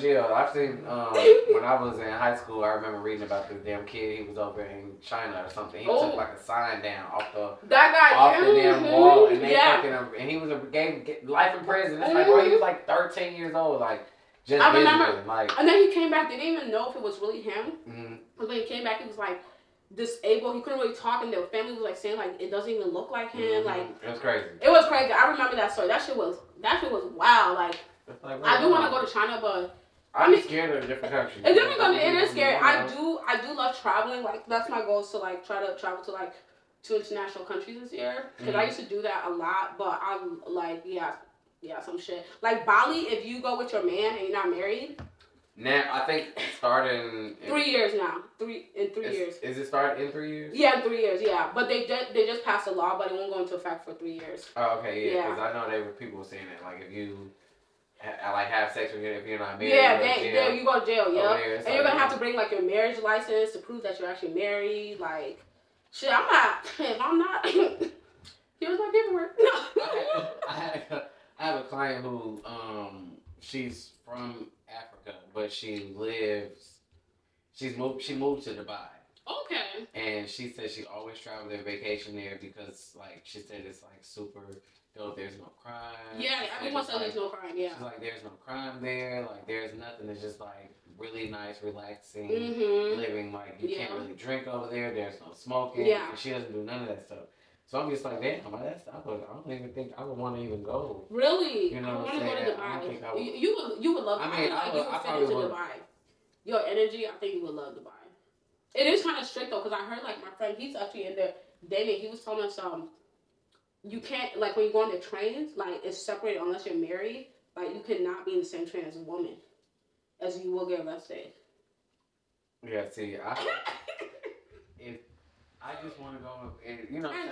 Jail. I've seen when I was in high school, I remember reading about this damn kid. He was over in China or something. He took like a sign down off the damn wall, and they fucking him. And he was gave life in prison. It's like, bro, he was like 13 years old. Like, just I remember. Like, and then he came back. Didn't even know if it was really him. Mm-hmm. But when he came back, he was like disabled. He couldn't really talk, and their family was like saying like it doesn't even look like him. Mm-hmm. Like it was crazy. I remember that story. That shit was wild. Like. Like, I do want to go to China, but I'm scared of different countries. It's different countries. It is scary. I do love traveling. Like that's my goal is to like try to travel to like 2 international countries this year. Cause I used to do that a lot, but I'm like yeah some shit like Bali. If you go with your man and you're not married. Now I think starting 3 years now. In three years. Is it started in 3 years? Yeah, in 3 years. Yeah, but they just passed a law, but it won't go into effect for 3 years. Oh, okay, yeah. Because I know there were people saying that like if you. I like have sex with you if you're not married. Yeah, you go to jail, yeah. And you're gonna have to bring like your marriage license to prove that you're actually married. Like, shit, if I'm not, here's my paperwork. No. I have a client who, she's from Africa, but she moved to Dubai. Okay. And she said she always traveled their vacation there because like she said it's like super. There's no crime. Yeah, everyone says there's no crime. Yeah, she's like, there's no crime there. Like, there's nothing. It's just like really nice, relaxing living. Like, you can't really drink over there. There's no smoking. Yeah, and she doesn't do none of that stuff. So I'm just like, damn, I don't even think I would want to even go. Really? You know, I want to go to Dubai. I would. You would love. I mean, I would fit into Dubai. Your energy, I think you would love Dubai. It is kind of strict though, because I heard like my friend, he's actually in there dating. He was telling us you can't, like, when you go on the trains, like, it's separated unless you're married. Like, you cannot be in the same train as a woman, as you will get arrested. Yeah, see, I just want to go, and, you know. And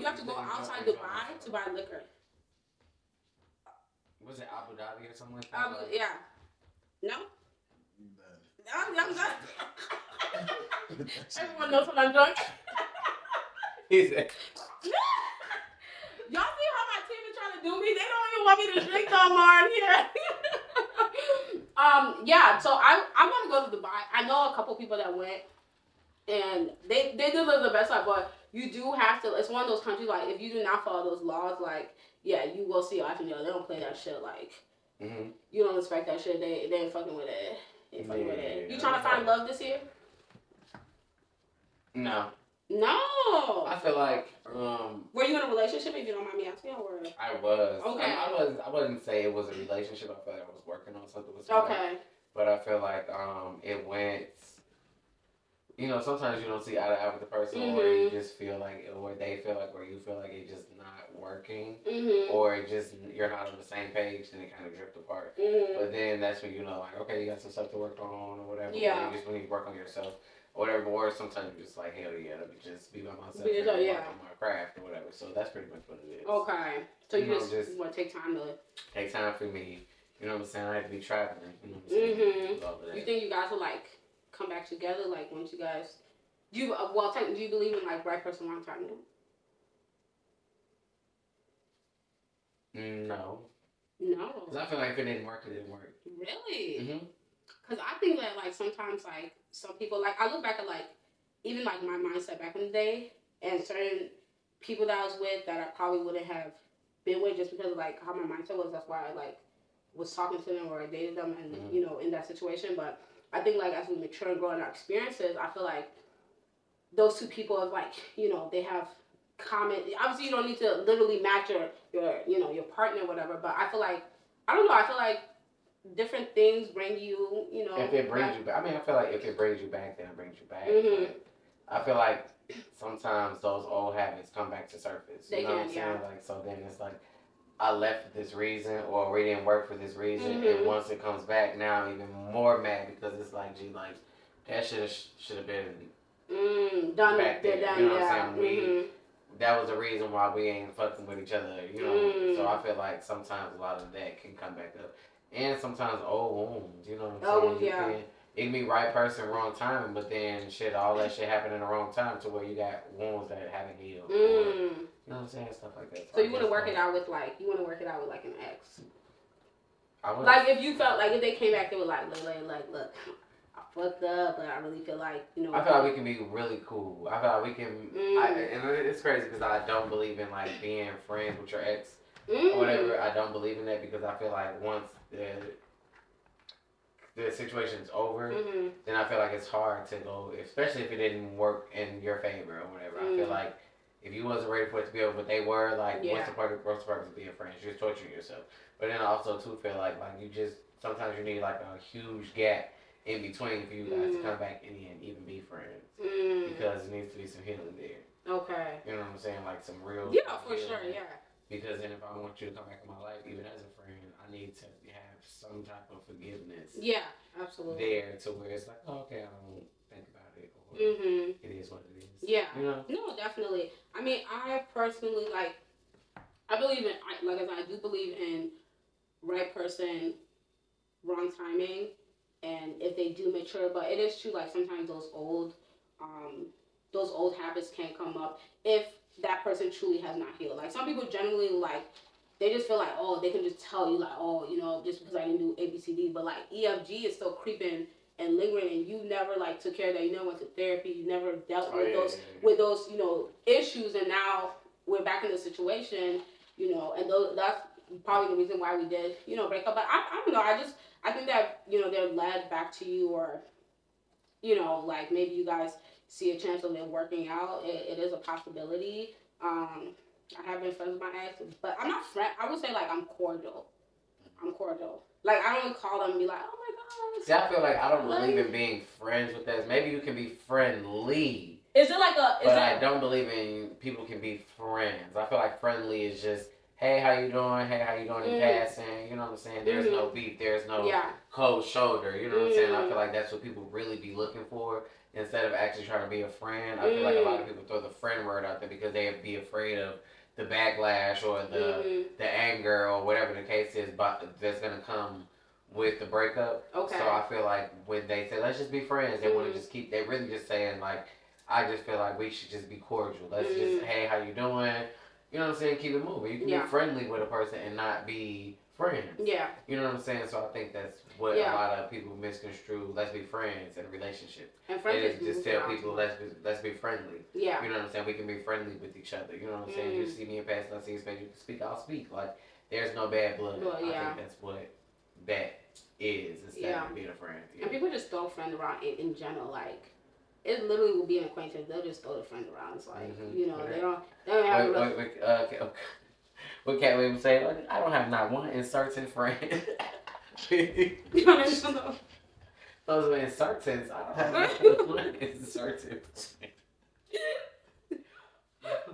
you have to go outside Dubai to buy liquor. Was it Abu Dhabi or something like that? Yeah. No? I'm drunk. Everyone knows when I'm drunk. He said. Y'all see how my team is trying to do me? They don't even want me to drink no more in here. Yeah, so I'm going to go to Dubai. I know a couple people that went, and they do live the best life, but you do have to, it's one of those countries, like, if you do not follow those laws, like, yeah, you will see life in jail. They don't play that shit, like, you don't respect that shit. They ain't fucking with it. You trying to find love this year? No. No. I feel like were you in a relationship if you don't mind me asking or I was. Okay. I wouldn't say it was a relationship, I feel like I was working on something with somebody. Okay. But I feel like it went, you know, sometimes you don't see eye to eye with the person or you just feel like or they feel like or you feel like it's just not working or it just you're not on the same page and it kind of drift apart. But then that's when you know like, okay, you got some stuff to work on or whatever. Yeah. You just really work on yourself. Whatever, or sometimes you're just like, hell yeah, let me just be by myself and work on my craft or whatever. So that's pretty much what it is. Okay. So you just want to take time to... Take time for me. You know what I'm saying? I have to be traveling. You know what I'm saying? Mm-hmm. You think you guys will, like, come back together? Like, once you guys... do you believe in, like, right person, wrong time? No. No? Because I feel like if it didn't work, it didn't work. Really? Mm-hmm. Because I think that, like, sometimes, like, some people, like, I look back at, like, even, like, my mindset back in the day and certain people that I was with that I probably wouldn't have been with just because of, like, how my mindset was. That's why I, like, was talking to them or I dated them and, you know, in that situation. But I think, like, as we mature and grow in our experiences, I feel like those two people have, like, you know, they have common... Obviously, you don't need to literally match your you know, your partner or whatever. But I feel like... I don't know. I feel like... different things bring you, you know. If it brings you back, I mean, I feel like if it brings you back, then it brings you back. Mm-hmm. I feel like sometimes those old habits come back to surface. You know what I'm saying? Yeah. Like, so then it's like, I left for this reason, or we didn't work for this reason. And once it comes back, now I'm even more mad because it's like, gee, like, that should have been done back there. You know what I'm saying? That was the reason why we ain't fucking with each other. You know. So I feel like sometimes a lot of that can come back up. And sometimes old wounds, you know what I'm saying? It can be right person, wrong time, but then shit, all that shit happened in the wrong time to where you got wounds that haven't healed. Or, you know what I'm saying? Stuff like that. So you want to work it out with, like, an ex? Like, if you felt like, if they came back, they were like, look, I fucked up, but I really feel like, you know. I feel like we can be really cool. I feel like we can, and it's crazy because I don't believe in, like, being friends with your ex or whatever. I don't believe in that because I feel like once the situation's over, then I feel like it's hard to go, especially if it didn't work in your favor or whatever. I feel like if you wasn't ready for it to be over, but they were, like, what's the purpose of being friends? You're torturing yourself. But then I also, too, feel like you just, sometimes you need, like, a huge gap in between for you guys to come back in and even be friends. Because there needs to be some healing there. Okay. You know what I'm saying? Like, some real healing. Because then if I want you to come back in my life, even as a friend, I need to have some type of forgiveness. Yeah, absolutely. There to where it's like, oh, okay, I don't think about it. Or it is what it is. Yeah. You know? No, definitely. I mean, I personally, like, I believe in, like, I do believe in right person, wrong timing, and if they do mature, but it is true, like, sometimes those old habits can come up if that person truly has not healed. Like, some people generally, like, they just feel like, oh, they can just tell you, like, oh, you know, just because I didn't do ABCD, but, like, EFG is still creeping and lingering, and you never, like, took care of that. You never went to therapy. You never dealt with those, you know, issues, and now we're back in the situation, you know, and that's probably the reason why we did, you know, break up. But I don't know. I think that, you know, they're led back to you, or, you know, like, maybe you guys see a chance of it working out. It is a possibility. I have been friends with my ex, but I'm not friend. I would say, like, I'm cordial. Like, I don't call them and be like, oh my God. See, I feel like I don't believe in being friends with us. Maybe you can be friendly. I don't believe in people can be friends. I feel like friendly is just, hey, how you doing in passing, you know what I'm saying? There's no beef, there's no cold shoulder, you know what I'm saying? I feel like that's what people really be looking for instead of actually trying to be a friend. I feel like a lot of people throw the friend word out there because they be afraid of the backlash or the anger or whatever the case is, but that's going to come with the breakup. Okay. So I feel like when they say, let's just be friends, they want to just keep, they really just saying, like, I just feel like we should just be cordial. Let's just, hey, how you doing? You know what I'm saying? Keep it moving. You can be friendly with a person and not be friends. Yeah. You know what I'm saying? So I think that's what a lot of people misconstrue. Let's be friends in a relationship. And friends just tell people, let's be friendly. Yeah. You know what I'm saying? We can be friendly with each other. You know what I'm saying? You see me in passing, I see you in passing. You can speak, I'll speak. Like, there's no bad blood. Well, I think that's what that is instead of being a friend. Yeah. And people just throw friends around in general, like. It literally will be an acquaintance. They'll just throw the friend around. It's like, you know, they don't have a real... What Cat Williams would say, I don't have not one incertain friend. You know what I mean? Those are incertains. I don't have not one incertain friend.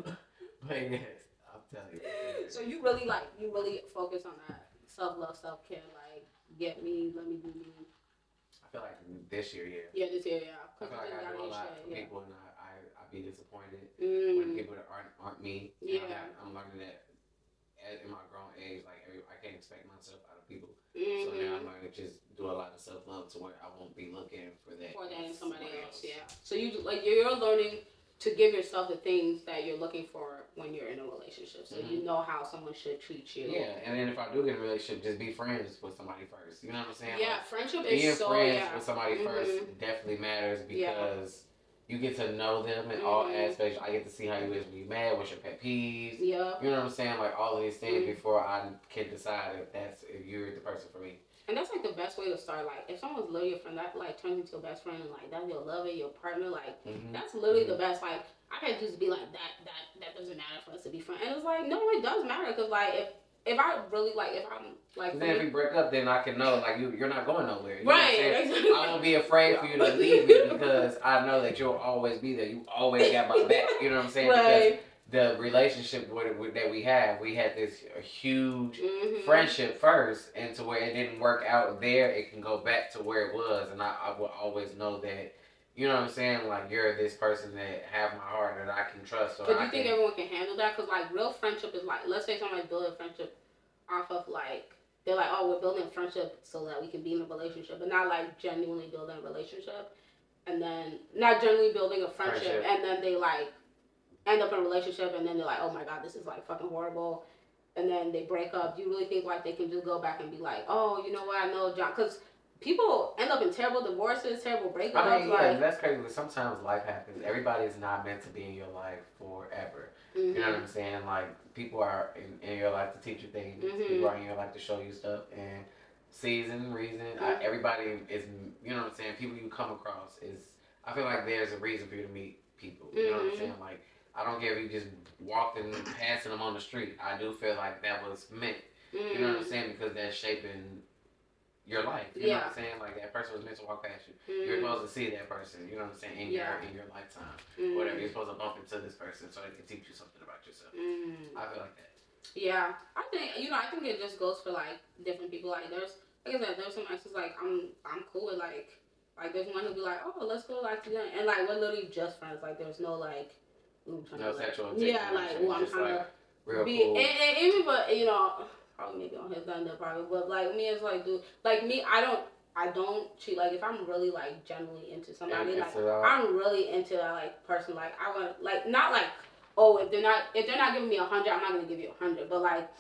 But yes, I'm telling you. So you really focus on that self-love, self-care, like, get me, let me do me. I feel like this year, I feel like I do a lot for people, and I be disappointed when people that aren't me. Yeah. I'm learning that in my grown age, like, I can't expect myself out of people. So now I'm learning to just do a lot of self-love to where I won't be looking for that. For that in somebody else, So you're learning to give yourself the things that you're looking for when you're in a relationship. So you know how someone should treat you. Yeah, and then if I do get in a relationship, just be friends with somebody first. You know what I'm saying? Yeah, like, friendship is so... Being friends with somebody first definitely matters because you get to know them in all aspects. I get to see how you is when you're mad, what's your pet peeves. Yeah. You know what I'm saying? Like, all of these things before I can decide if you're the person for me. And that's, like, the best way to start. Like, if someone's literally your friend, that, like, turns into your best friend, and, like, that's your lover, your partner, like, that's literally the best. Like, I can't just be like, that doesn't matter for us to be friends. And it's like, no, it does matter, because, like, if I really, like, if I'm, like... Then if we break up, then I can know, like, you're not going nowhere. You right. Exactly. I won't be afraid for you to leave me, because I know that you'll always be there. You always got my back. You know what I'm saying? Right. Because the relationship that we had this huge friendship first, and to where it didn't work out there, it can go back to where it was, and I will always know that, you know what I'm saying, like, you're this person that have my heart that I can trust. But do you think everyone can handle that? Because, like, real friendship is like, let's say somebody build a friendship off of, like, they're like, oh, we're building a friendship so that we can be in a relationship, but not, like, genuinely building a relationship, and then not genuinely building a friendship. And then they, like, end up in a relationship, and then they're like, oh my God, this is, like, fucking horrible, and then they break up, do you really think like they can just go back and be like, oh, you know what, I know John, because people end up in terrible divorces, terrible breakups. I mean, yeah, like, that's crazy. Sometimes life happens. Everybody is not meant to be in your life forever. Mm-hmm. You know what I'm saying? Like, people are in your life to teach you things. Mm-hmm. People are in your life to show you stuff. And season, reason, mm-hmm. Everybody is, you know what I'm saying? People you come across is, I feel like there's a reason for you to meet people. You mm-hmm. know what I'm saying? Like, I don't care if you just walked and passing them on the street. I do feel like that was meant. Mm-hmm. You know what I'm saying? Because that's shaping your life, you know what I'm saying? Like, that person was meant to walk past you. Mm-hmm. You're supposed to see that person, you know what I'm saying, in your lifetime. Mm-hmm. Whatever, you're supposed to bump into this person so they can teach you something about yourself. Mm-hmm. I feel like that. Yeah, I think, you know, I think it just goes for, like, different people. Like, there's, like I said, there's some exes, like, I'm cool with, like, there's one who'll be like, oh, let's go, like, to dinner. And, like, we're literally just friends. Like, there's no, like, no sexual attention. Yeah, like, well, I'm trying to be, cool. and even, but, you know, probably maybe on his end probably, but like me, it's like, dude, like me, I don't cheat. Like, if I'm really like genuinely into somebody, like I'm really into that like person, like I want, like, not like, oh, if they're not giving me 100, I'm not gonna give you 100, but like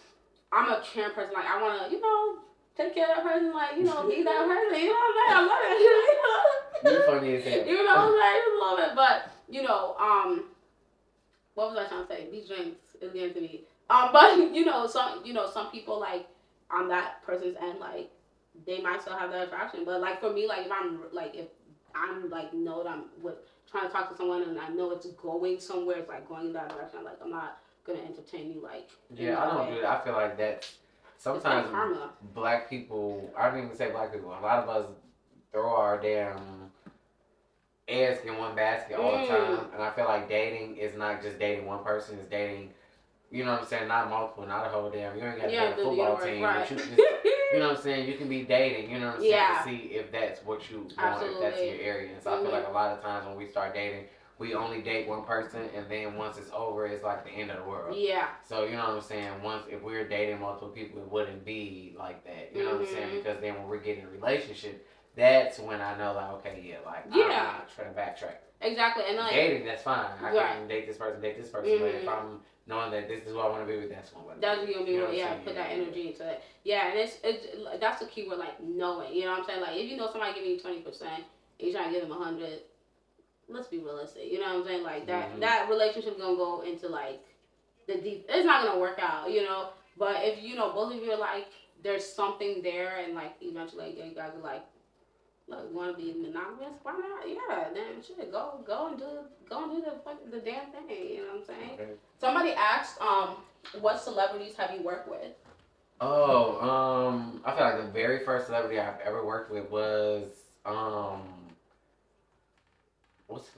I'm a caring person, like I wanna, you know, take care of that person, like, you know, be that person, you know what I'm saying? I love it, you know. You're funny as hell. You know what I'm saying? I love it, but you know, what was I trying to say? These drinks is getting to me. But some people, like, on that person's end, like, they might still have that attraction. But like for me, like if I'm like, know that I'm with trying to talk to someone and I know it's going somewhere, it's like going in that direction, like I'm not gonna entertain you, like. Yeah, I don't do that. I feel like that sometimes black people, I don't even say black people, a lot of us throw our damn eggs in one basket all the time. And I feel like dating is not just dating one person, it's dating, you know what I'm saying, not multiple, not a whole damn, you ain't got a football team, right. But you just, you know what I'm saying, you can be dating, you know what I'm saying, to see if that's what you want, Absolutely. If that's your area. And so I feel like a lot of times when we start dating, we only date one person, and then once it's over, it's like the end of the world. Yeah. So, you know what I'm saying, once, if we were dating multiple people, it wouldn't be like that, you know what I'm saying, because then when we're getting a relationship, that's when I know, like, okay, I'm not trying to backtrack. Exactly. And like, dating, that's fine. I can date this person, but if I'm knowing that this is what I want to be with, that's what I want to be with. That's what you're going to be with, put that energy into it. Yeah, and it's that's the key word, like, knowing. You know what I'm saying? Like, if you know somebody giving you 20% and you're trying to give them 100, let's be realistic. You know what I'm saying? Like, that relationship's going to go into, like, the deep. It's not going to work out, you know? But if, you know, both of you are, like, there's something there, and, like, eventually, like, you guys are, like, look, want to be monogamous? Why not? Yeah, damn shit. Go and do the damn thing. You know what I'm saying? Okay. Somebody asked, what celebrities have you worked with? Oh, I feel like the very first celebrity I've ever worked with was what's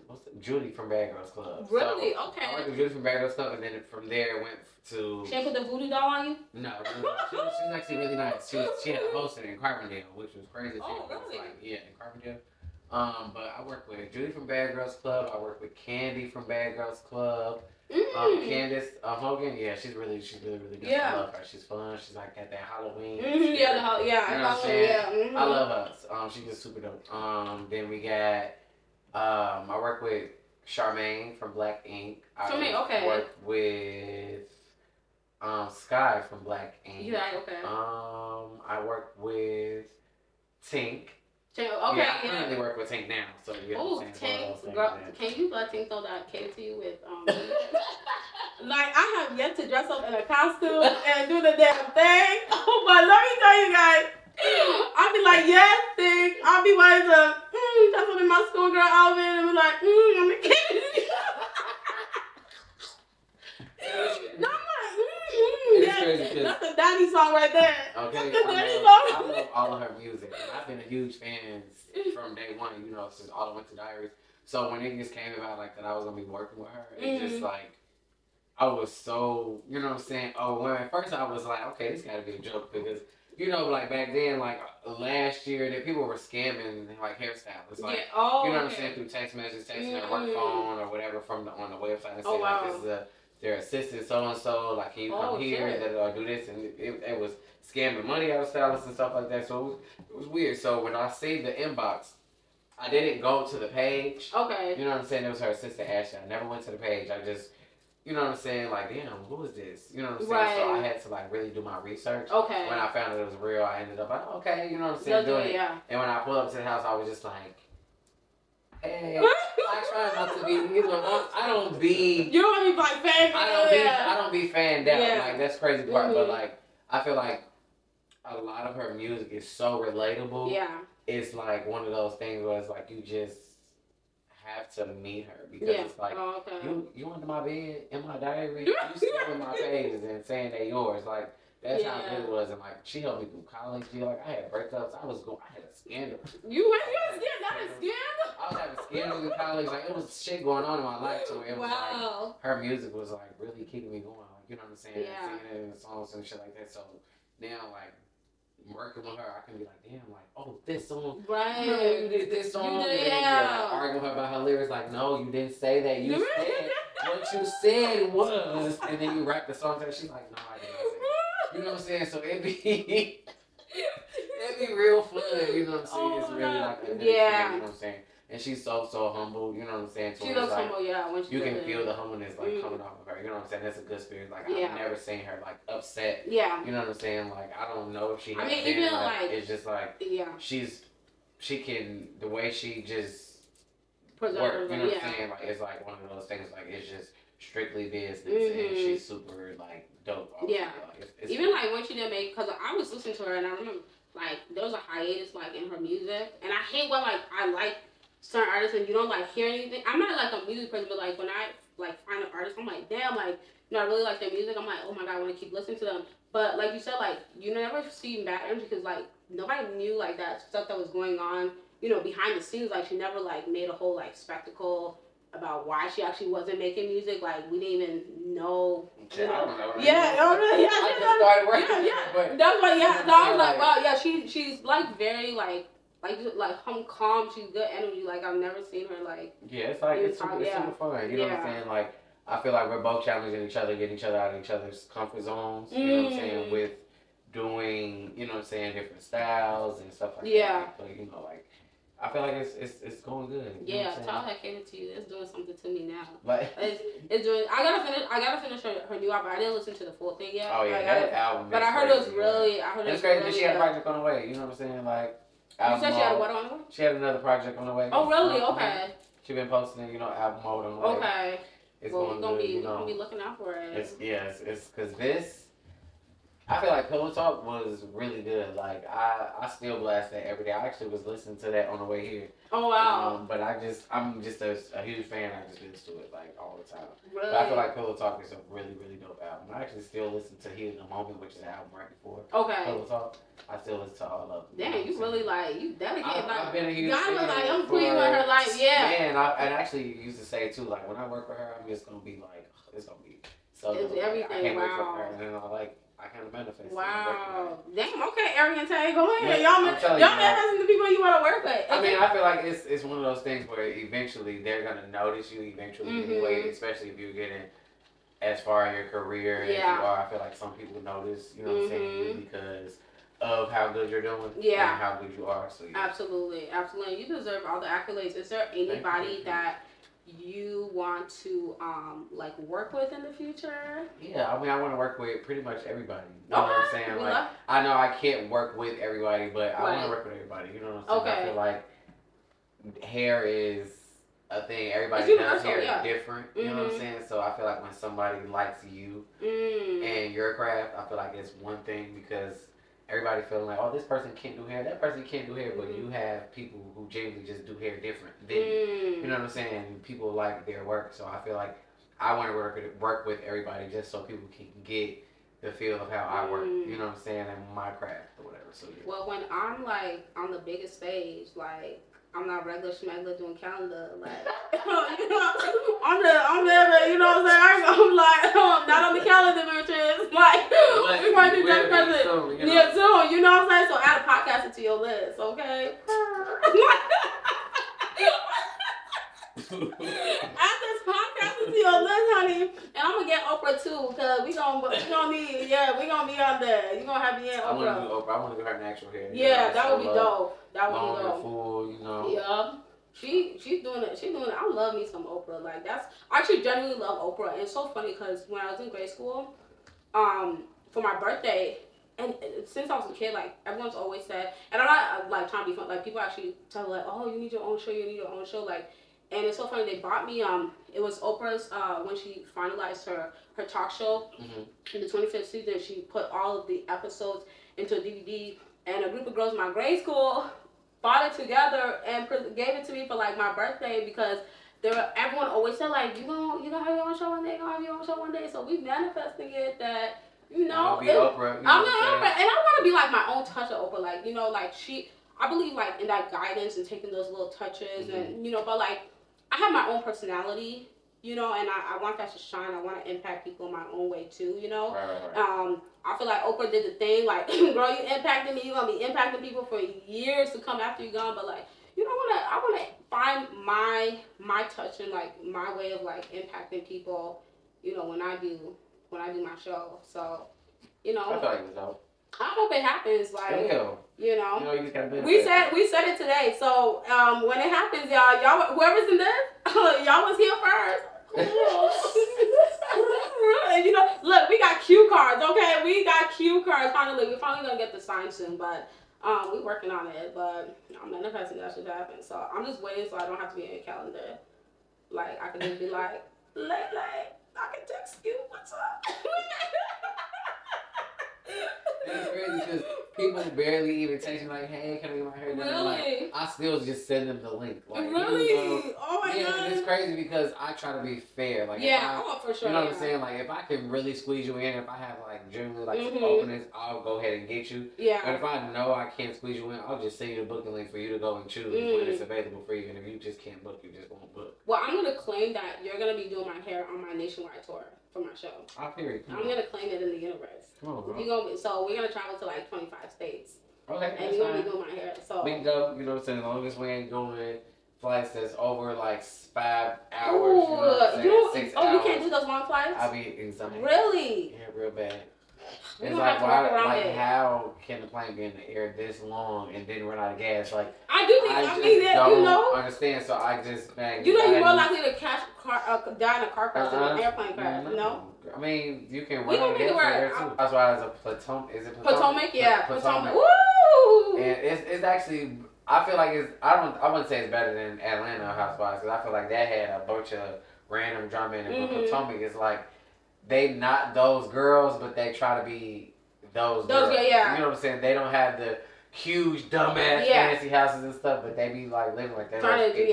Judy from Bad Girls Club. Really? So, okay. I worked with Judy from Bad Girls Club, and then from there it went to. She put the voodoo doll on you? No. She's actually really nice. She had a hosting in Carbondale, which was crazy. Oh, really? Like, yeah, in Carbondale. But I worked with Judy from Bad Girls Club. I worked with Candy from Bad Girls Club. Candice Hogan, she's really good. Yeah. I love her. She's fun. She's like at that Halloween. Mm-hmm. Yeah, you know what I'm saying? Yeah. Mm-hmm. I love her. She's just super dope. Then we got. I work with Charmaine from Black Ink. I work with Skye from Black Ink. Yeah, okay. I work with Tink. Okay. Yeah, I currently work with Tink now, so you know what I'm saying. Tink, girl, can you let Tink know that I came to you with like, I have yet to dress up in a costume and do the damn thing. Oh, but let me tell you guys. I'll be like, yes, Tink. I'll be wearing the that's what in my schoolgirl outfit, and be like, I'm a kid. No, I'm like, that's a daddy song right there. Okay, I love all of her music. I've been a huge fan from day one, you know, since all the Winter Diaries. So when it just came about like that, I was gonna be working with her. It's just like. I was so, you know what I'm saying? Oh, when at first I was like, okay, this gotta be a joke because. You know, like back then, like last year, that people were scamming like hairstylists, like you know what I'm saying, through text messages, texting their work phone or whatever from on the website and say like, this is their assistant so and so, like can you come here and do this, and it was scamming money out of stylists and stuff like that. So it was weird. So when I see the inbox, I didn't go to the page. Okay. You know what I'm saying? It was her assistant Ashley. I never went to the page. I just You know what I'm saying? Like, damn, who is this? You know what I'm saying? Right. So I had to, like, really do my research. Okay. When I found that it was real, I ended up like, okay, you know what I'm saying? Doing it. Yeah. And when I pulled up to the house, I was just like, hey, I try not to be, you know, I don't be. You don't be like fanned out. I don't be fanned out. Yeah. Like, that's crazy part. Mm-hmm. But, like, I feel like a lot of her music is so relatable. Yeah. It's, like, one of those things where it's, like, you just have to meet her because it's like you under my bed in my diary, you stealing my pages and saying they're yours. Like that's how it was, and like she helped me through college. She like I had breakups. I had a scandal. I was having scandals in college. Like it was shit going on in my life to where it was like her music was like really keeping me going. Like you know what I'm saying? Yeah. Singing it in songs and shit like that. So now like. Working with her, I can be like, damn, like, oh, this song, right? You did this song, and like, arguing with her about her lyrics, like, no, you didn't say that. You said what you said was, and then you rap the song, and she's like, no, I didn't. You know what I'm saying? So it'd be real fun. You know what I'm saying? Oh, it's really like, you know what I'm saying? And she's so humble. You know what I'm saying? She looks like, humble, yeah. When she you can feel the humbleness like coming off of her. You know what I'm saying? That's a good spirit. Like I've never seen her like upset. Yeah. You know what I'm saying? Like I don't know if she. I mean, even like it's just like she can the way she just work. You know what I'm saying? Like it's like one of those things. Like it's just strictly business, and she's super like dope. Yeah. Like, it's even like when she didn't make because I was listening to her and I remember like there was a hiatus like in her music and I hate what like I like. Certain artists and you don't like hear anything. I'm not like a music person, but like when I like find an artist, I'm like, damn, like you know, I really like their music. I'm like, oh my god, I want to keep listening to them. But like you said, like you never see bad energy because like nobody knew like that stuff that was going on, you know, behind the scenes. Like she never like made a whole like spectacle about why she actually wasn't making music. Like we didn't even know. I just started working. That's why. Yeah, so I was like, wow, yeah, she's like very like. Like home calm, she's good energy. Like I've never seen her like. Yeah, it's like it's super fun. You know what I'm saying? Like I feel like we're both challenging each other, getting each other out of each other's comfort zones. You know what I'm saying? With doing, you know what I'm saying, different styles and stuff like that. But you know, like I feel like it's going good. Yeah, childhood came to you. It's doing something to me now. But it's doing. I gotta finish her new album. I didn't listen to the full thing yet. Oh yeah, that album. But I heard it was really. It's crazy that she had a project on the way. You know what I'm saying? Like. You said she had what on her? She had another project on the way. Oh, really? Okay. She's been posting, you know, album mode on the way. Okay. It's we're going to be looking out for it. It's because this, I feel like Pillow Talk was really good. Like, I still blast that every day. I actually was listening to that on the way here. Oh, wow. But I'm just a huge fan. I just listen to it, like, all the time. Really? But I feel like Pillow Talk is a really, really dope album. I actually still listen to Here in the Moment, which is an album right before Pillow Talk. I still listen to all of them. Damn, you really like, you dedicated. I've been a huge fan. God was like, I'm queen with her life, yeah. Man, I actually used to say, too, like, when I work with her, I'm just going to be like, it's going to be so good. It's everything, I can't wait for her. And I like... I kind of benefit. Wow. Damn, okay, Arian Tay, go ahead. Yeah, y'all manifesting the people you want to work with. I mean, I feel like it's one of those things where eventually they're going to notice you anyway, especially if you're getting as far in your career as you are. I feel like some people notice, you know what I'm saying, because of how good you're doing and how good you are. So, yeah. Absolutely. You deserve all the accolades. Is there anybody that... you want to like work with in the future? Yeah, I mean, I want to work with pretty much everybody. You know what I'm saying? Like, I know I can't work with everybody, but I want to work with everybody. You know what I'm saying? Okay. I feel like hair is a thing. Everybody does hair is different. You know what I'm saying? So I feel like when somebody likes you and your craft, I feel like it's one thing because everybody feeling like, oh, this person can't do hair, that person can't do hair, but you have people who genuinely just do hair different than you know what I'm saying? People like their work, so I feel like I want to work with everybody just so people can get the feel of how I work, you know what I'm saying, and my craft or whatever. So yeah. Well, when I'm like on the biggest stage, like I'm not regular schmegler doing calendar, like you know, I'm there, you know what I'm saying? I'm like not on the calendar, bitches. Like we're going to do that present, yeah, too. You know what I'm saying? So add a podcast to your list, okay? Add this podcast to your list, honey, and I'm gonna get Oprah too, cause we gonna be on there. You gonna have me in Oprah. I wanna do Oprah. I wanna do her natural hair. Yeah, that would be dope. That would be dope. Full, you know. Yeah. She's doing it. I love me some Oprah. Like, that's, I actually genuinely love Oprah. And it's so funny because when I was in grade school, for my birthday, and since I was a kid, like, everyone's always said, and I'm not, like, trying to be fun, like, people actually tell me, like, oh, you need your own show, like, and it's so funny, they bought me, it was Oprah's, when she finalized her talk show, mm-hmm. in the 25th season, she put all of the episodes into a DVD, and a group of girls in my grade school bought it together and gave it to me for, like, my birthday, because everyone always said, like, you gonna have your own show one day, so we manifesting it that, you know, I'm not Oprah, and I want to be like my own touch of Oprah, like, you know, like I believe like in that guidance and taking those little touches, mm-hmm. and you know, but like I have my own personality, you know, and I want that to shine. I want to impact people in my own way too, you know. Right. I feel like Oprah did the thing, like, girl, you impacted me. You are gonna be impacting people for years to come after you gone, but like, you know, I want to find my touch and like my way of like impacting people, you know, when I do my show. So, you know, I feel like this out. I hope it happens, like, you know you just gotta do we said it today. So when it happens, y'all whoever's in this, y'all was here first. And you know, look, we got cue cards, okay? Finally, we're finally gonna get the sign soon, but we're working on it, but I'm not manifesting that should happen. So I'm just waiting so I don't have to be in your calendar. Like I can just be like, Lele, I can text you. What's up? It's crazy because people barely even text me like, "Hey, can I get my hair done?" Really? Like, I still just send them the link. Like, really? Oh my god! It's crazy because I try to be fair. Like, for sure. You know what I'm saying? Like, if I can really squeeze you in, if I have like generally like mm-hmm. openings, I'll go ahead and get you. Yeah. But if I know I can't squeeze you in, I'll just send you the booking link for you to go and choose when it's available for you. And if you just can't book, you just won't book. Well, I'm gonna claim that you're gonna be doing my hair on my nationwide tour. For my show. I'm going to claim it in the universe. Come on, bro. So we're going to travel to like 25 states. Okay. And you're going to do my hair. So we can go, you know what I'm saying? As long as we ain't doing flights that's over like 5 hours. Ooh, you can't do those long flights? I'll be exhausted. Really? Yeah, real bad. It's like, how can the plane be in the air this long and didn't run out of gas? Like, I do think I don't understand. So I just, man, you know, you're more likely to die in a car crash than an airplane crash. No, I mean, you can run out of gas in the air too. That's why it's a Potomac. Yeah, Potomac. Woo! And it's actually, I feel like I wouldn't say it's better than Atlanta Housewives, because I feel like that had a bunch of random drama in it. Mm-hmm. But Potomac is like, they not those girls, but they try to be those girls. Yeah. You know what I'm saying? They don't have the huge, dumbass fancy houses and stuff, but they be like living like that. Trying to do,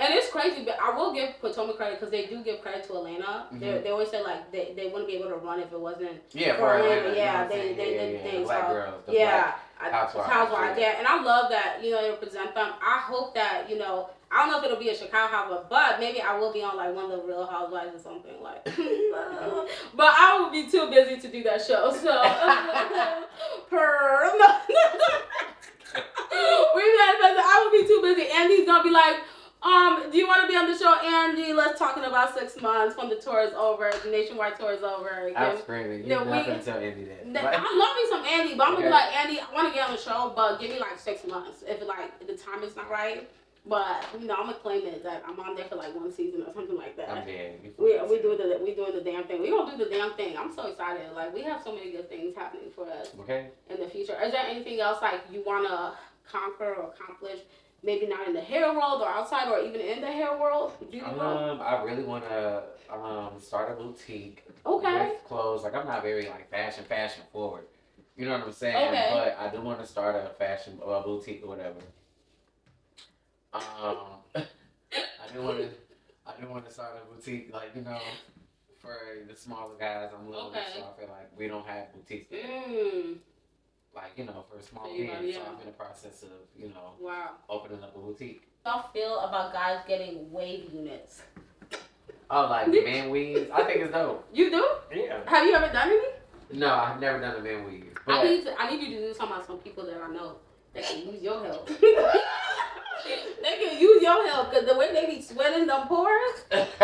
And it's crazy, but I will give Potomac credit because they do give credit to Atlanta. Mm-hmm. They always say like they wouldn't be able to run if it wasn't for Atlanta. Yeah, they did things. Black girls. Housewives. Yeah, and I love that, you know, they represent them. I hope that, you know, I don't know if it'll be a Chicago Housewives, but maybe I will be on like one of the Real Housewives or something like. But I will be too busy to do that show, so I will be too busy. Andy's gonna be like, do you want to be on the show, Andy? Let's talk in about 6 months when the tour is over, the nationwide tour is over. I'm screaming. You're not going to tell Andy that. I love me some Andy, but I'm going to be like, Andy, I want to get on the show, but give me like 6 months if like the time is not right. But, you know, I'm going to claim it that I'm on there for like one season or something like that. I'm dead. We're doing the damn thing. We're going to do the damn thing. I'm so excited. Like, we have so many good things happening for us in the future. Is there anything else like you want to conquer or accomplish? Maybe not in the hair world or outside or even in the hair world. Do you know? I really want to start a boutique with clothes. Like, I'm not very like fashion forward. You know what I'm saying? Okay. But I do want to start a fashion or a boutique or whatever. I do want to start a boutique, like, you know, for the smaller guys. I'm little, so I feel like we don't have boutiques. Like, you know, for a small band, so I'm in the process of, you know, opening up a boutique. How do y'all feel about guys getting wave units? Oh, like man weaves? I think it's dope. You do? Yeah. Have you ever done any? No, I've never done a man weave. But I need you to do something about some people that I know that can use your help. They can use your help, because the way they be sweating them pores. I'm like,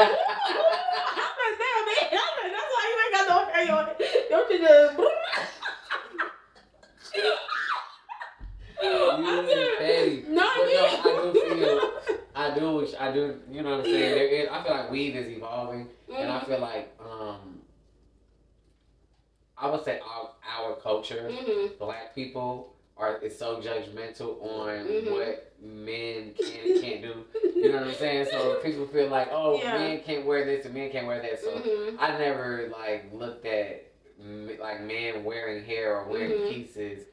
damn, they helping. That's why you ain't got no hair on it. Don't you just... You and Patty. No, I do feel I do. You know what I'm saying? There is, I feel like weave is evolving, and I feel like I would say our culture, Black people is so judgmental on what men can and can't do. You know what I'm saying? So people feel like, oh, men can't wear this and men can't wear that. So I never looked at men wearing hair or wearing pieces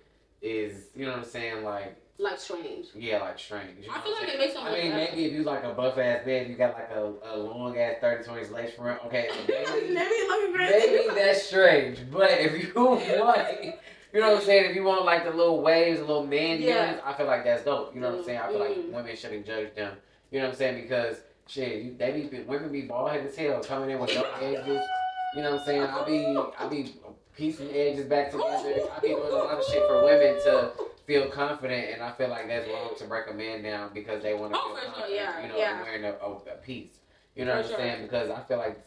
is, you know what I'm saying, like strange. Yeah, like strange. You know I feel like it makes something. I mean, maybe if you like a buff ass bed, you got like a long ass 30-20 lace front. Okay, maybe that's strange. But if you want, you know what I'm saying, if you want like the little waves, the little man units, I feel like that's dope. You know what I'm saying? I feel like women shouldn't judge them. You know what I'm saying? Because shit, women be bald head as hell coming in with no edges. You know what I'm saying? I be piecing edges back together. I be doing a lot of shit for women to feel confident, and I feel like that's wrong to break a man down because they want to feel confident, you know, wearing a piece. You know what I'm saying? Because I feel like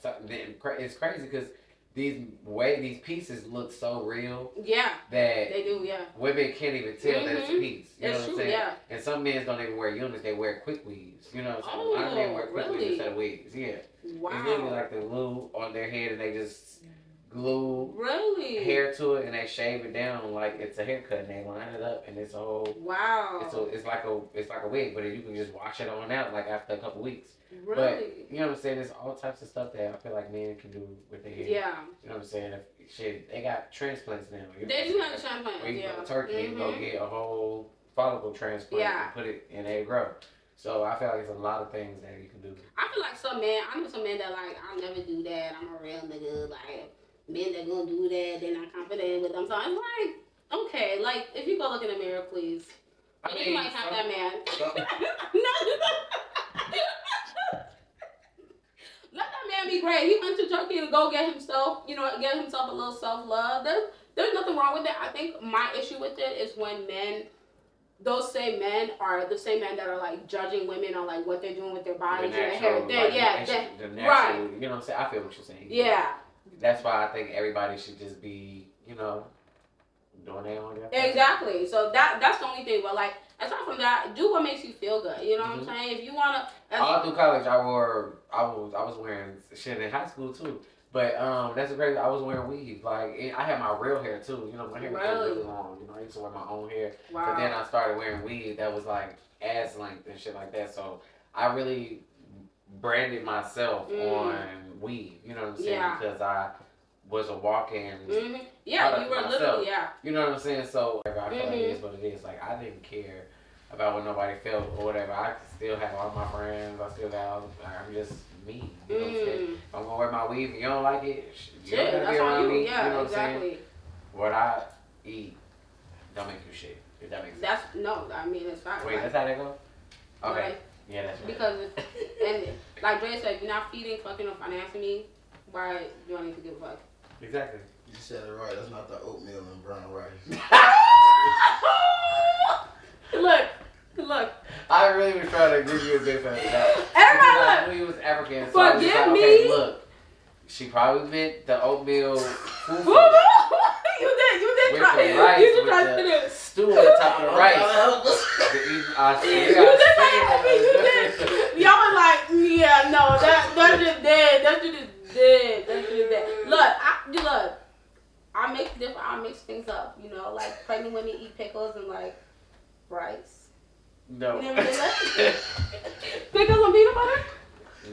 it's crazy because these pieces look so real. Yeah. That they do, yeah. Women can't even tell that it's a piece. You know what I'm saying? Yeah. And some men don't even wear units, they wear quick weaves. You know what I'm saying? A lot of men wear quick weaves instead of wigs. Yeah. Wow. It's literally like the glue on their head and they just glue hair to it and they shave it down like it's a haircut and they line it up and it's a whole it's like a wig, but you can just wash it on out like after a couple weeks. Really? But you know what I'm saying, there's all types of stuff that I feel like men can do with their hair. Yeah. You know what I'm saying? If, shit, they got transplants now. They do have transplants. Where you go to Turkey and go get a whole follicle transplant and put it and they grow. So I feel like there's a lot of things that you can do. I feel like I know some men that like, I'll never do that, I'm a real nigga, like men that gonna do that, they're not confident with them. So I'm like, okay, like if you go look in the mirror, please. I mean, you might have that man. Let that man be great. He went to Turkey to go get himself a little self-love. There's nothing wrong with that. I think my issue with it is when men, those same men are the same men that are like judging women on like what they're doing with their bodies and their hair. Right. You know what I'm saying? I feel what you're saying. Yeah. That's why I think everybody should just be, you know, doing their own thing. Exactly. So that's the only thing. But like, aside from that, do what makes you feel good. You know what I'm saying? If you wanna, all through college, I was wearing shit in high school too. But that's great. I was wearing weave. Like, and I had my real hair too. You know, my hair was really long. You know, I used to wear my own hair. Wow. But then I started wearing weave that was like ass length and shit like that. So I really branded myself on weave, you know what I'm saying? Yeah. Because I was a walk-in. Mm-hmm. Yeah, you were literally, yeah. You know what I'm saying? So I feel like it is what it is. Like, I didn't care about what nobody felt or whatever. I still have all my friends. I still got, I'm just me. You know what I'm saying? If I'm going to wear my weave and you don't like it, you don't gotta be around me. Yeah, you know what I'm saying? What I eat don't make you shit, if that makes sense. I mean, it's fine. Wait, that's how that go? Okay. Like, yeah, that's right. Because, and like Dre said, you're not feeding, fucking, or financing me, why do I need to give a fuck? Exactly. You said it right. That's not the oatmeal and brown rice. Look. I really was trying to give you a bit for that. Everybody, look. We was African, so I was like, okay, look. She probably meant the oatmeal. You did try it. You did try to do it. Stew on top of the rice. You did. Y'all were like, yeah, no, that's just dead. Look, I mix different. I mix things up. You know, like pregnant women eat pickles and like rice. No. You never did that? Pickles and peanut butter.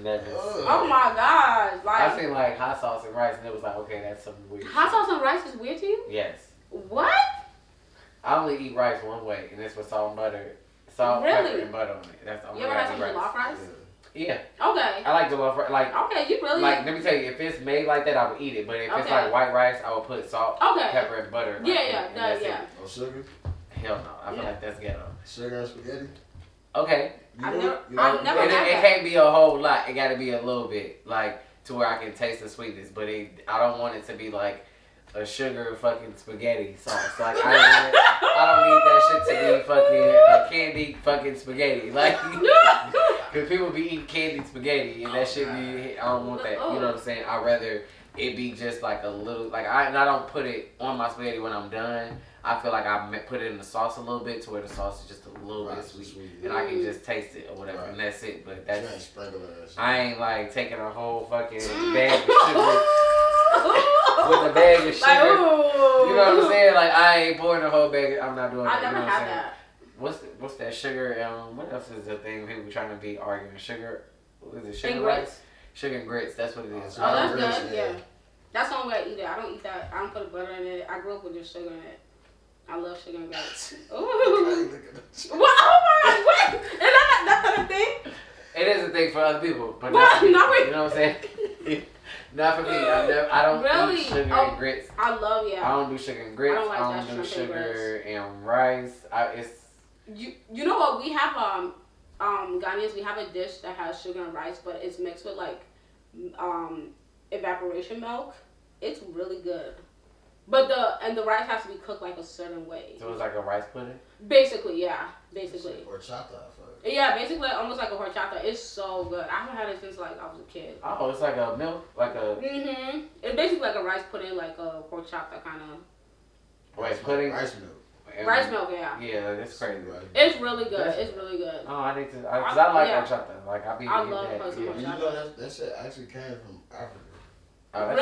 Never. Oh my gosh! Like I seen like hot sauce and rice, and it was like, okay, that's something weird. Hot sauce and rice is weird to you? Yes. What? I only eat rice one way, and it's with salt, pepper, and butter on it. That's the only way I eat rice. You ever had some jollof rice? Yeah. Okay. I like jollof rice. Like, okay, you really? Like, let me tell you, if it's made like that, I would eat it. But if it's like white rice, I would put salt, pepper, and butter. Yeah. No sugar? Hell no. I feel like that's ghetto. Sugar and spaghetti? Okay. I've never had that. It can't be a whole lot. It got to be a little bit, like, to where I can taste the sweetness. But I don't want it to be like a sugar fucking spaghetti sauce. Like, I don't need that shit to be fucking candy fucking spaghetti. Like, because people be eating candy spaghetti and that shit be, I don't want that. You know what I'm saying? I'd rather it be just like a little, like I don't put it on my spaghetti when I'm done. I feel like I put it in the sauce a little bit to where the sauce is just a little bit sweet. And I can just taste it or whatever, and that's it. But that's, I ain't like taking a whole fucking bag of sugar. With a bag of sugar. Like, you know what I'm saying? Like, I ain't pouring a whole bag. I'm not doing that. I never have that. What's that sugar? What else is the thing people trying to be arguing? Sugar? What is it? Sugar grits? Sugar and grits. That's what it is. Oh, that's good. Yeah. That's the only way I eat it. I don't eat that. I don't put butter in it. I grew up with just sugar in it. I love sugar and grits. Ooh. What? Is that not a thing? It is a thing for other people, but not for me. You know what I'm saying? Not for me. I don't do sugar and grits. I love I don't do sugar and grits. I don't do sugar and rice. You know what? We have Ghanaians. We have a dish that has sugar and rice, but it's mixed with like evaporation milk. It's really good. But the rice has to be cooked like a certain way. So it's like a rice pudding? Basically, yeah. Basically. Horchata. Yeah, basically almost like a horchata. It's so good. I haven't had it since like I was a kid. Oh, it's like a milk? Like a... Mm-hmm. It's basically like a rice pudding, like a horchata kind of... Rice pudding? Rice milk. Rice milk, yeah. Yeah, it's crazy. It's really good. It's really good. Oh, I need to... Because I like horchata. Like, I be... I love horchata. Yeah. You know, that shit actually came from Africa. Oh, really?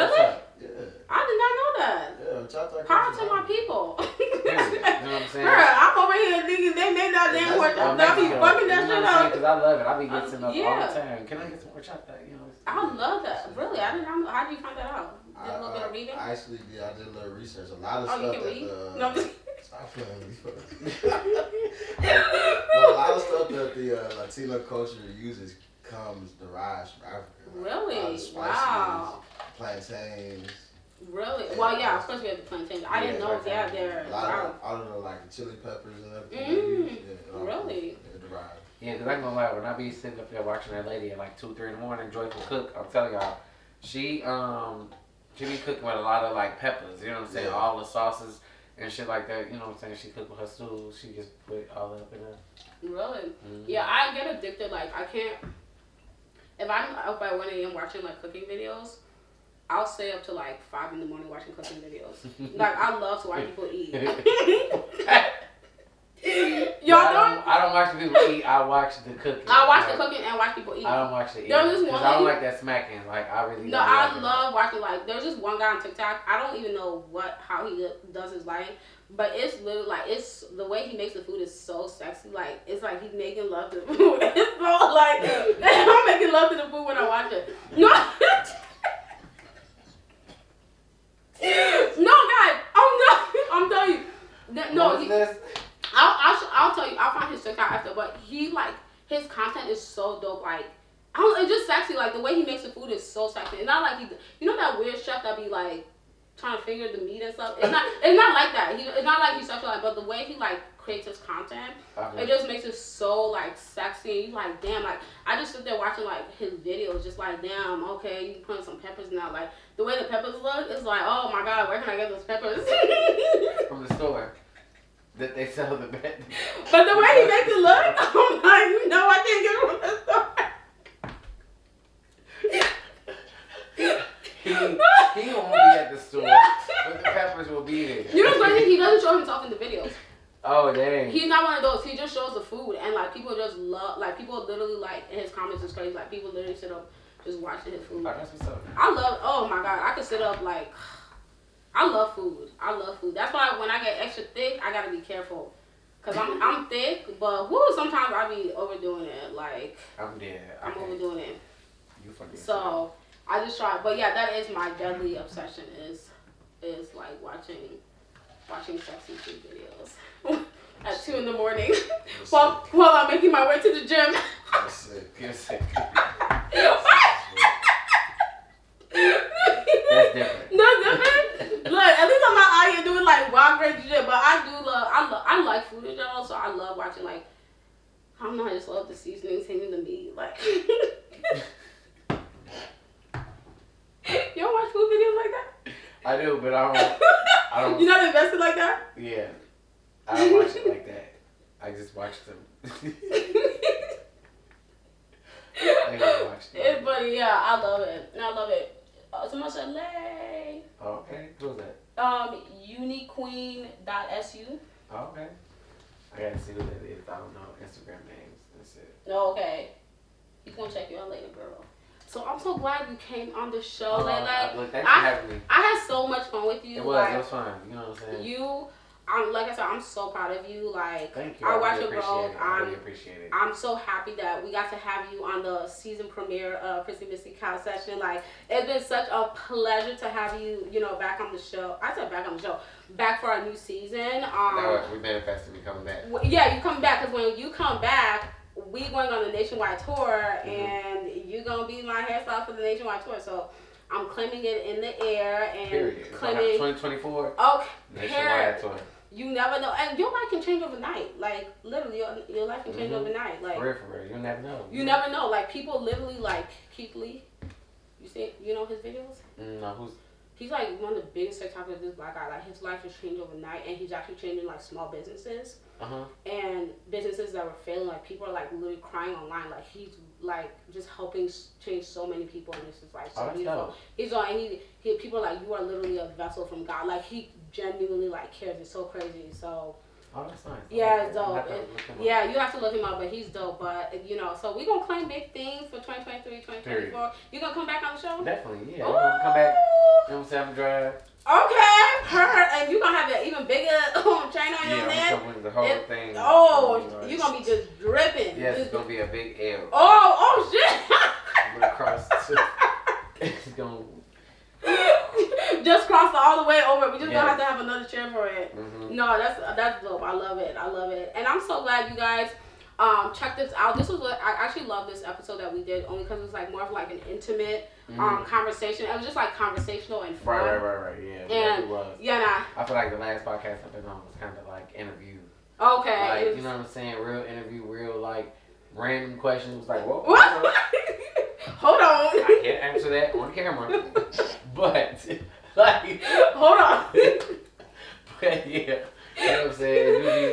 Yeah. I did not know that. Yeah, power to my people. Yeah, you know what I'm saying? Girl, I'm over here thinking they not damn worth it. I be fucking that shit up. Because I love it. I be getting up all the time. Can I get some more chocolate? You know, I love that. Really? I didn't know. How did you find that out? Did a little bit of reading? I actually did. I did a little research. A lot of stuff that the... Stop playing with me. A lot of stuff that the Latino culture uses comes derived from Africa. Really? Wow. Plantains. Really? Well, yeah, of course we have the plantains. I didn't know they had their... I don't know, like the chili peppers and everything. Really? Yeah, because I'm going to lie, when I be sitting up there watching that lady at like 2, 3 in the morning, Joyful Cook, I'm telling y'all, she be cooking with a lot of like peppers, you know what I'm saying? Yeah. All the sauces and shit like that, you know what I'm saying? She cook with her stew, she just put all that up in there. Really? Mm-hmm. Yeah, I get addicted, like I can't... If I'm up by 1 a.m. watching like cooking videos, I'll stay up to like 5 in the morning watching cooking videos. Like, I love to watch people eat. Y'all know? I don't watch people eat, I watch the cooking. I watch the cooking and watch people eat. I don't watch the eating. Because I don't like that smacking. Like, I really don't like that. No, I love watching, like, there's this one guy on TikTok. I don't even know how he does his life. But it's literally like the way he makes the food is so sexy. Like it's like he's making love to the food. It's so like I'm making love to the food when I watch it. No, no, guys, I'm telling you. No, I'll tell you. I'll find his TikTok after. But he like his content is so dope. Like it's just sexy. Like the way he makes the food is so sexy. It's not like he, you know, that weird chef that be like trying to figure the meat and stuff. It's not like that. It's not like he's sexualized, but the way he like creates his content, it just makes it so like sexy. And you like, damn, like I just sit there watching like his videos, just like, damn, okay, you putting some peppers now. Like the way the peppers look, it's like, oh my god, where can I get those peppers? From the store that they sell the bed. But the way he makes it look, I'm like, no, I can't get it from the store. He won't be at the store, but the peppers will be there. You know what? He doesn't show himself in the videos. Oh, dang. He's not one of those. He just shows the food, and like people just love, like people literally like in his comments is crazy. Like people literally sit up just watching his food. That's what's up. I love. Oh my god, I could sit up like. I love food. That's why when I get extra thick, I gotta be careful. Cause I'm thick, but sometimes I be overdoing it. Like I'm overdoing it. You fucking so. I just try, but yeah, that is my deadly obsession is like watching sexy food videos at 2 in the morning while I'm making my way to the gym. You're sick. That's different. No, different. Look, at least I'm not out here doing like wild crazy shit, but I do love. I like food in general, so I love watching like. I don't know. I just love the seasonings hanging to me, like. You don't watch food videos like that? I do, but I don't. You're not invested like that? Yeah. I don't watch it like that. I just watch them. It's funny, yeah. I love it. to my chalet. Okay, who's that? Uniquequeen.su. Okay. I gotta see who that is. I don't know Instagram names. That's it. No, okay. He's gonna check you out later, girl. So I'm so glad you came on the show. Look, thanks for having me. I had so much fun with you. It was fun. You know what I'm saying? Like I said, I'm so proud of you. Like, thank you. I watch your growth. I really appreciate it. I'm so happy that we got to have you on the season premiere of Prissy Missy Cow Session. Like, it's been such a pleasure to have you, you know, back on the show. I said back on the show. Back for our new season. We manifested me coming back. Yeah, you coming back, because when you come back, we going on a nationwide tour, mm-hmm. and you're going to be my hairstyle for the nationwide tour. So I'm claiming it in the air. And period. Claiming 2024. Okay. Nationwide tour. You never know, and your life can change overnight. Like, literally, your life can change mm-hmm. overnight. Like, for real, you never know. You never know. Like, people literally, like Keith Lee. You see, you know his videos. No, who's? He's like one of the biggest TikTokers. This black guy, like his life has changed overnight, and he's actually changing like small businesses. And businesses that were failing, like people are like literally crying online. Like he's like just helping change so many people, and this is like so beautiful. He's on, and he people are like, you are literally a vessel from God. Like he genuinely like cares. It's so crazy. So. Oh, that's nice. Yeah, it's dope. You have to look him up, but he's dope. But, you know, so we're going to claim big things for 2023, 2024. You going to come back on the show? Definitely, yeah. I'm going to come back. You know what I'm saying? I'm drive. Okay. And you're going to have an even bigger chain on your neck. Yeah, I'm going to the whole thing. Oh, you're going to be just dripping. Yes, it's going to be a big L. Oh, shit. I'm going to cross. It's going to. Just cross it all the way over. We just gonna have to have another chair for it. Mm-hmm. No, that's dope. I love it. And I'm so glad you guys check this out. This was what I actually love this episode that we did, only because it was like more of like an intimate conversation. It was just like conversational and fun. Right. Yeah, it was. Yeah, nah. I feel like the last podcast I've been on was kind of like interview. Okay. Like you know what I'm saying? Real interview, real like random questions. Like what? Hold on. I can't answer that on camera. But like hold on. But yeah. You know what I'm saying?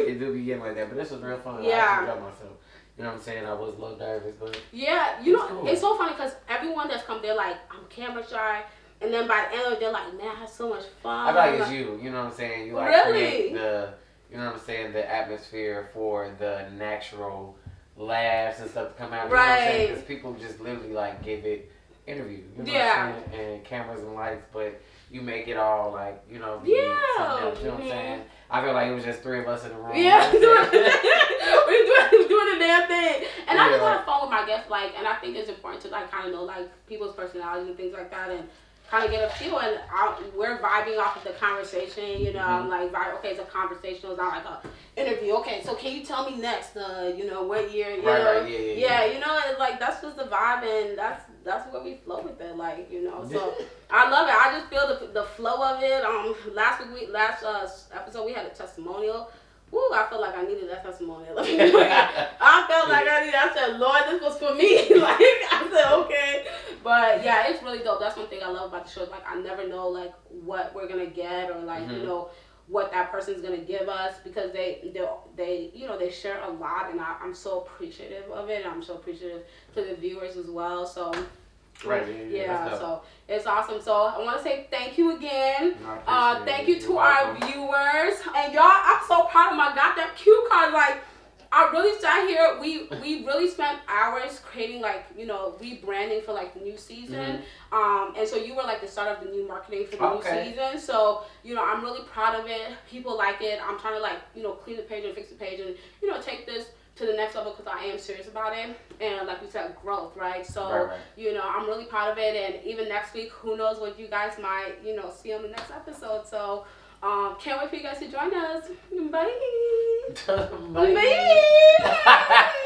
It do be getting like that. But this was real fun. Yeah. I enjoyed myself. You know what I'm saying? I was a little nervous, but yeah, you know cool. It's so funny because everyone that's come they're like, I'm camera shy, and then by the end of it they're like, man, I had so much fun. I like it's you know what I'm saying? You like create the you know what I'm saying, the atmosphere for the natural laughs and stuff to come out. You know what I'm saying? Because people just literally like give it interview. You know what I'm saying? And cameras and lights, but you make it all like, you know, something else, you know what I'm saying? I feel like it was just three of us in the room. Yeah, we're doing the damn thing. And I just have fun with my guests, like, and I think it's important to like kind of know like people's personalities and things like that, and kind of get a feel. And we're vibing off of the conversation, you know. I'm like, okay, it's a conversational, it's not like an interview. Okay, so can you tell me next, you know, what year? You know, it's like that's just the vibe, and that's where we flow with it, like, you know. So I love it. I just feel the flow of it. Last episode we had a testimonial. Woo, I felt like I needed that testimonial. I felt like I needed. I said, Lord, this was for me. Like I said, okay. But yeah, it's really dope. That's one thing I love about the show. Like I never know like what we're gonna get or like you know what that person's gonna give us, because they you know they share a lot, and I'm so appreciative of it. And I'm so appreciative to the viewers as well. So. Right. Yeah so it's awesome. So I want to say thank you again. Thank you to our viewers. And y'all, I'm so proud of my goddamn cue card. Like, I really sat here. We really spent hours creating, like, you know, rebranding for, like, the new season. Mm-hmm. And so you were, like, the start of the new marketing for the new season. So, you know, I'm really proud of it. People like it. I'm trying to, like, you know, clean the page and fix the page and, you know, take this to the next level, because I am serious about it, and like we said, growth, right? So you know, I'm really proud of it, and even next week, who knows what you guys might, you know, see on the next episode. So can't wait for you guys to join us. Bye. Bye.